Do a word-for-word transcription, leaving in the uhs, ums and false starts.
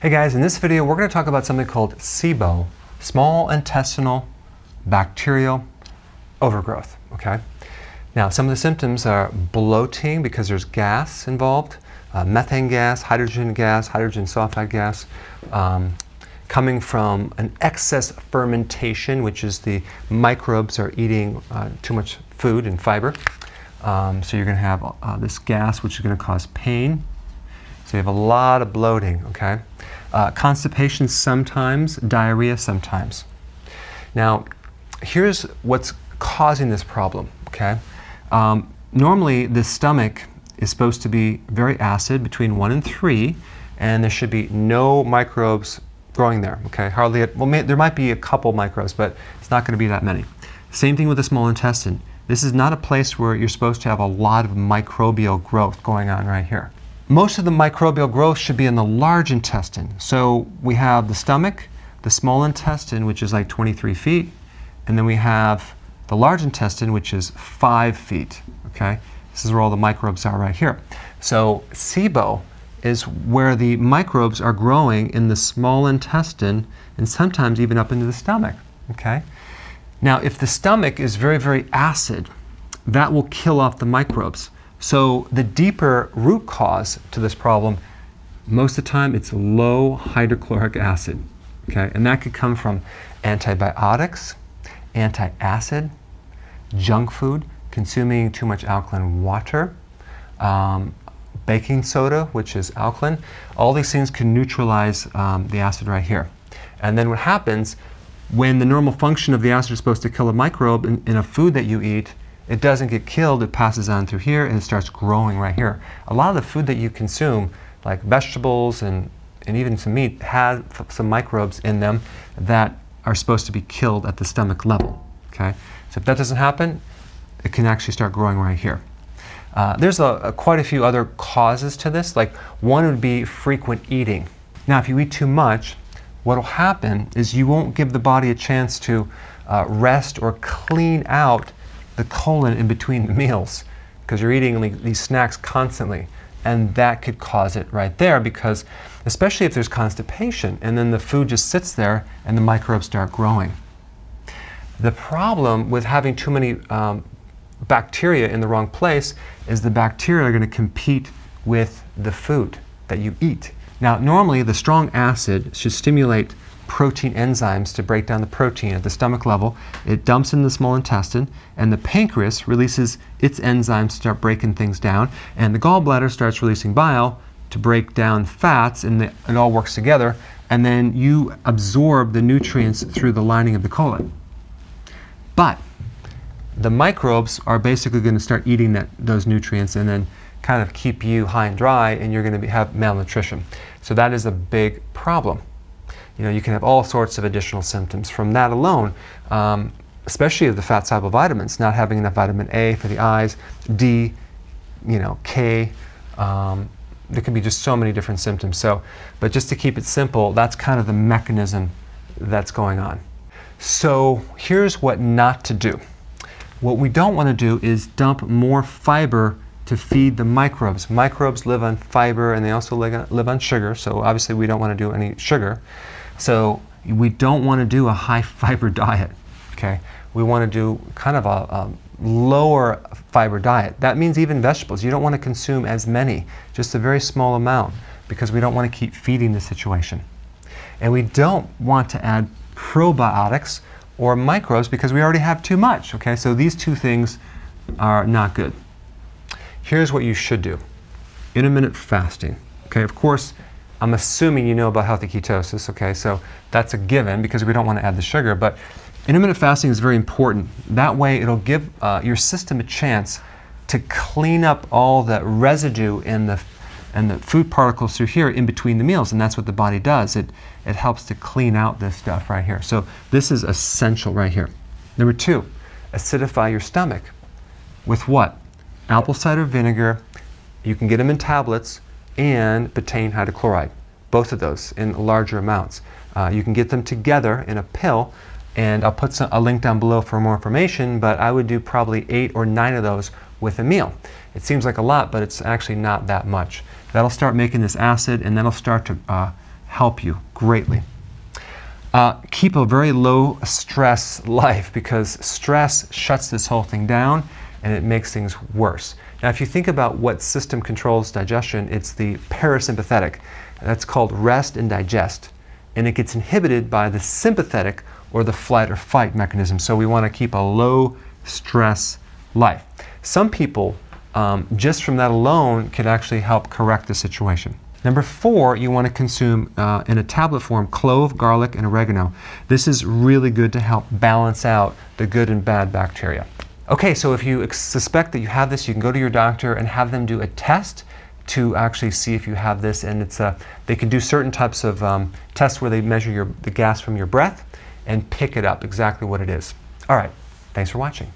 Hey guys, in this video we're going to talk about something called SIBO, small intestinal bacterial overgrowth, okay? Now some of the symptoms are bloating because there's gas involved, uh, methane gas, hydrogen gas, hydrogen sulfide gas, um, coming from an excess fermentation, which is the microbes are eating uh, too much food and fiber. Um, so you're going to have uh, this gas which is going to cause pain. So you have a lot of bloating, okay? Uh, constipation sometimes, diarrhea sometimes. Now, here's what's causing this problem, okay? Um, normally, the stomach is supposed to be very acid, between one and three, and there should be no microbes growing there, okay? Hardly, a, well, may, there might be a couple microbes, but it's not gonna be that many. Same thing with the small intestine. This is not a place where you're supposed to have a lot of microbial growth going on right here. Most of the microbial growth should be in the large intestine. So we have the stomach, the small intestine, which is like twenty-three feet, and then we have the large intestine, which is five feet, okay? This is where all the microbes are right here. So SIBO is where the microbes are growing in the small intestine and sometimes even up into the stomach, okay? Now, if the stomach is very, very acid, that will kill off the microbes. So the deeper root cause to this problem, most of the time it's low hydrochloric acid, okay? And that could come from antibiotics, antacid, junk food, consuming too much alkaline water, um, baking soda, which is alkaline. All these things can neutralize um, the acid right here. And then what happens, when the normal function of the acid is supposed to kill a microbe in, in a food that you eat, it doesn't get killed, it passes on through here and it starts growing right here. A lot of the food that you consume, like vegetables and, and even some meat, has some microbes in them that are supposed to be killed at the stomach level, okay? So if that doesn't happen, it can actually start growing right here. Uh, there's a, a, quite a few other causes to this, like one would be frequent eating. Now if you eat too much, what will happen is you won't give the body a chance to uh, rest or clean out the colon in between the meals, because you're eating like, these snacks constantly, and that could cause it right there, because especially if there's constipation and then the food just sits there and the microbes start growing. The problem with having too many um, bacteria in the wrong place is the bacteria are going to compete with the food that you eat. Now normally the strong acid should stimulate protein enzymes to break down the protein at the stomach level. It dumps in the small intestine, and the pancreas releases its enzymes to start breaking things down, and the gallbladder starts releasing bile to break down fats, and the, it all works together, and then you absorb the nutrients through the lining of the colon. But the microbes are basically going to start eating that, those nutrients and then kind of keep you high and dry, and you're going to have malnutrition. So that is a big problem. You know, you can have all sorts of additional symptoms from that alone, um, especially of the fat soluble vitamins, not having enough vitamin A for the eyes, D, you know, K. Um, there can be just so many different symptoms. So, but just to keep it simple, that's kind of the mechanism that's going on. So here's what not to do. What we don't want to do is dump more fiber to feed the microbes. Microbes live on fiber, and they also live on sugar, so obviously we don't want to do any sugar. So we don't want to do a high fiber diet, okay? We want to do kind of a, a lower fiber diet. That means even vegetables. You don't want to consume as many, just a very small amount, because we don't want to keep feeding the situation. And we don't want to add probiotics or microbes because we already have too much, okay? So these two things are not good. Here's what you should do. Intermittent fasting, okay? Of course, I'm assuming you know about healthy ketosis, okay? So that's a given because we don't want to add the sugar, but intermittent fasting is very important. That way it'll give uh, your system a chance to clean up all the residue and the, and the food particles through here in between the meals, and that's what the body does. It, it helps to clean out this stuff right here. So this is essential right here. Number two, acidify your stomach. With what? Apple cider vinegar. You can get them in tablets, and betaine hydrochloride, both of those in larger amounts. Uh, you can get them together in a pill, and I'll put some, a link down below for more information, but I would do probably eight or nine of those with a meal. It seems like a lot, but it's actually not that much. That'll start making this acid, and that'll start to uh, help you greatly. Uh, keep a very low stress life, because stress shuts this whole thing down and it makes things worse. Now, if you think about what system controls digestion, it's the parasympathetic. That's called rest and digest. And it gets inhibited by the sympathetic, or the flight or fight mechanism. So we want to keep a low stress life. Some people, um, just from that alone, can actually help correct the situation. Number four, you want to consume uh, in a tablet form clove, garlic, and oregano. This is really good to help balance out the good and bad bacteria. Okay, so if you suspect that you have this, you can go to your doctor and have them do a test to actually see if you have this. And it's a, they can do certain types of um, tests where they measure your, the gas from your breath and pick it up exactly what it is. All right, thanks for watching.